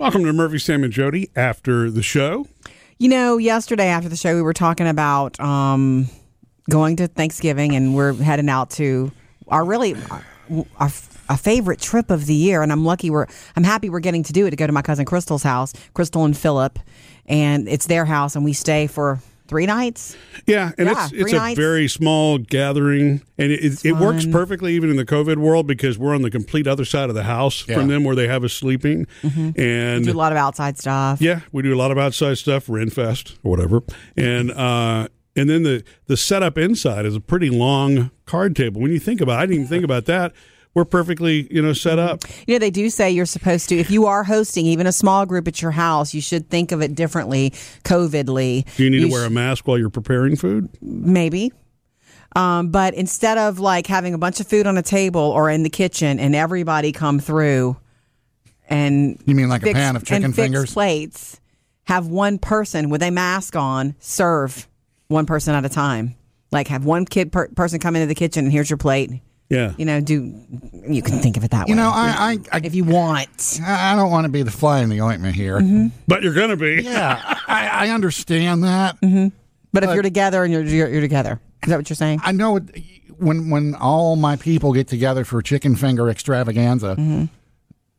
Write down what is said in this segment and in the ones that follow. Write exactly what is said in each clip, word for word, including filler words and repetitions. Welcome to Murphy, Sam, and Jody after the show. You know, yesterday after the show, we were talking about um, going to Thanksgiving, and we're heading out to our really our, our favorite trip of the year. And I'm lucky we're I'm happy we're getting to do it, to go to my cousin Crystal's house, Crystal and Philip, and it's their house, and we stay for three nights. Yeah, and yeah, it's it's a nights. very small gathering, and it it, it works perfectly even in the COVID world, because we're on the complete other side of the house yeah. from them, where they have us sleeping. Mm-hmm. And we do a lot of outside stuff. Yeah, we do a lot of outside stuff, Renfest or whatever. And uh, and then the the setup inside is a pretty long card table. When you think about it, I didn't even think about that. We're perfectly, you know, set up. You know, they do say you're supposed to, if you are hosting even a small group at your house, you should think of it differently, COVIDly. Do you need you to wear sh- a mask while you're preparing food? Maybe. Um, but instead of like having a bunch of food on a table or in the kitchen and everybody come through and you mean like fix, a pan of chicken and fingers? Fix plates, have one person with a mask on serve one person at a time. Like have one kid per- person come into the kitchen and here's your plate. Yeah. You know, do you can think of it that way. You know, I, I, I if you want. I don't want to be the fly in the ointment here. Mm-hmm. But you're going to be. Yeah. I, I understand that. Mm-hmm. But, but if you're together and you're, you're you're together. Is that what you're saying? I know when when all my people get together for chicken finger extravaganza, mm-hmm.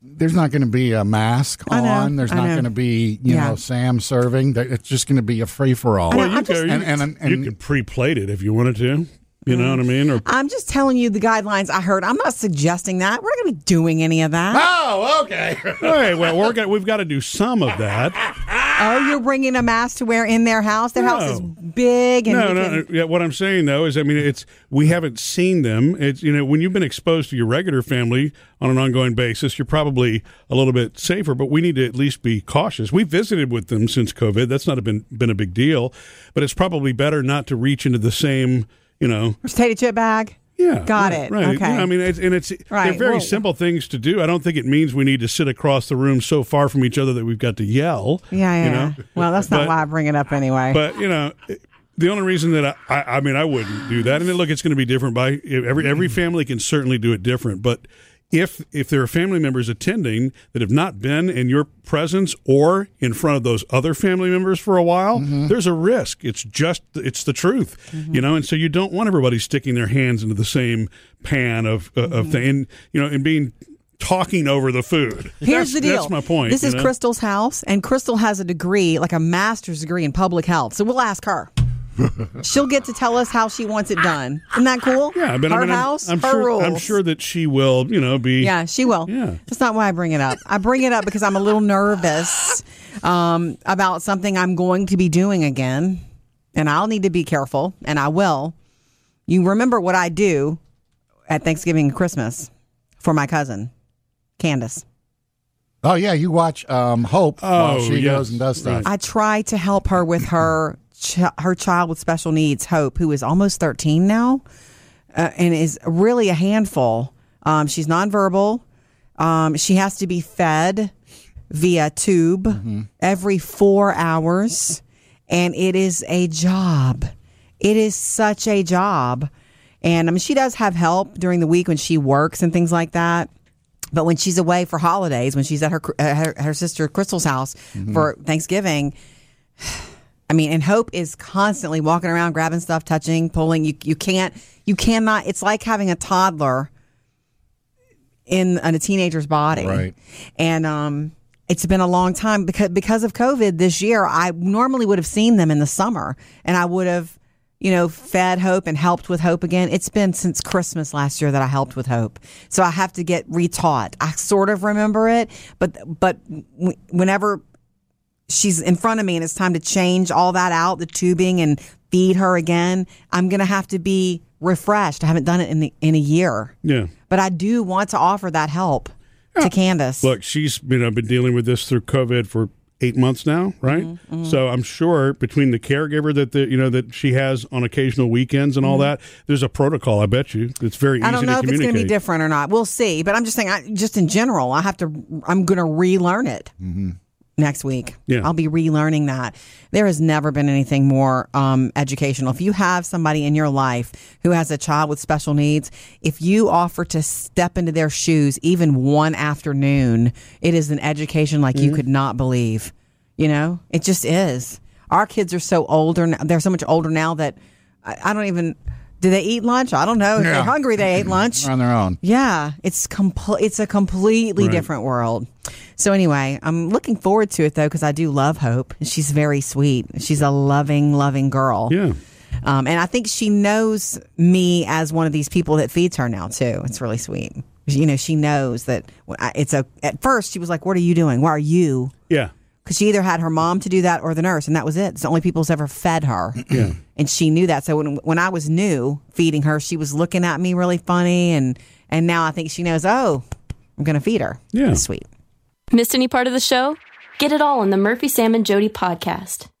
there's not going to be a mask on. I know, there's I not going to be, you yeah. know, Sam serving. It's just going to be a free for all. Well, you, just, and, and, and, and, you could pre-plate it if you wanted to. You know what I mean? Or- I'm just telling you the guidelines I heard. I'm not suggesting that. We're not going to be doing any of that. Oh, okay. All right. Well, we're gonna, we've got to do some of that. Oh, you're bringing a mask to wear in their house? Their no. house is big. And no, no. Can- yeah, what I'm saying, though, is, I mean, it's we haven't seen them. It's, you know, when you've been exposed to your regular family on an ongoing basis, you're probably a little bit safer, but we need to at least be cautious. We visited with them since COVID. That's not been, been a big deal, but it's probably better not to reach into the same... You know, potato chip bag. Yeah, got right, it. Right. Okay. You know, I mean, it's, and it's right. they're very well, simple things to do. I don't think it means we need to sit across the room so far from each other that we've got to yell. Yeah, yeah. You know? Well, that's not but, why I bring it up anyway. But you know, the only reason that I, I, I mean, I wouldn't do that. And then, look, it's going to be different by every every family can certainly do it different, but. If if there are family members attending that have not been in your presence or in front of those other family members for a while, mm-hmm. there's a risk. It's just, it's the truth, mm-hmm. you know, and so you don't want everybody sticking their hands into the same pan of, uh, mm-hmm. of thing, and, you know, and being talking over the food. Here's that's, the deal. That's my point. This is know? Crystal's house, and Crystal has a degree, like a master's degree in public health, so we'll ask her. She'll get to tell us how she wants it done. Isn't that cool? Yeah, but her I mean, house, I'm, I'm her sure, rules. I'm sure that she will, you know, be. Yeah, she will. Yeah. That's not why I bring it up. I bring it up because I'm a little nervous um, about something I'm going to be doing again, and I'll need to be careful, and I will. You remember what I do at Thanksgiving and Christmas for my cousin, Candace. Oh yeah, you watch um, Hope oh, while she yes. goes and does stuff. Right. I try to help her with her. her child with special needs, Hope, who is almost thirteen now uh, and is really a handful. Um, she's nonverbal. Um, she has to be fed via tube mm-hmm. every four hours. And it is a job. It is such a job. And I mean, she does have help during the week when she works and things like that. But when she's away for holidays, when she's at her, her, her sister Crystal's house mm-hmm. for Thanksgiving... I mean, and Hope is constantly walking around, grabbing stuff, touching, pulling. You you can't, you cannot. It's like having a toddler in, in a teenager's body. Right. And um, it's been a long time because because of COVID this year. I normally would have seen them in the summer, and I would have, you know, fed Hope and helped with Hope again. It's been since Christmas last year that I helped with Hope, so I have to get retaught. I sort of remember it, but but whenever. She's in front of me and it's time to change all that out, the tubing, and feed her again. I'm going to have to be refreshed. I haven't done it in the, in a year. Yeah. But I do want to offer that help yeah. to Candace. Look, she's you know, been dealing with this through COVID for eight months now, right? Mm-hmm, mm-hmm. So I'm sure between the caregiver that the you know that she has on occasional weekends and all mm-hmm. that, there's a protocol. I bet you it's very easy to communicate. I don't know if it's going to be different or not. We'll see. But I'm just saying, I, just in general, I have to. I'm going to relearn it. Mm-hmm. next week. Yeah. I'll be relearning that. There has never been anything more um, educational. If you have somebody in your life who has a child with special needs, if you offer to step into their shoes even one afternoon, it is an education like mm-hmm. you could not believe. You know, it just is. Our kids are so older. They're so much older now that I, I don't even... Do they eat lunch? I don't know. If yeah. they're hungry, they ate lunch. They're on their own. Yeah. It's compl- It's a completely right. different world. So anyway, I'm looking forward to it, though, because I do love Hope. She's very sweet. She's a loving, loving girl. Yeah. Um, and I think she knows me as one of these people that feeds her now, too. It's really sweet. You know, she knows that it's a... At first, she was like, what are you doing? Why are you? Yeah. Because she either had her mom to do that or the nurse, and that was it. It's the only people who's ever fed her. Yeah. And she knew that. So when when I was new feeding her, she was looking at me really funny, and, and now I think she knows, oh, I'm going to feed her. Yeah. That's sweet. Missed any part of the show? Get it all on the Murphy, Sam, and Jody podcast.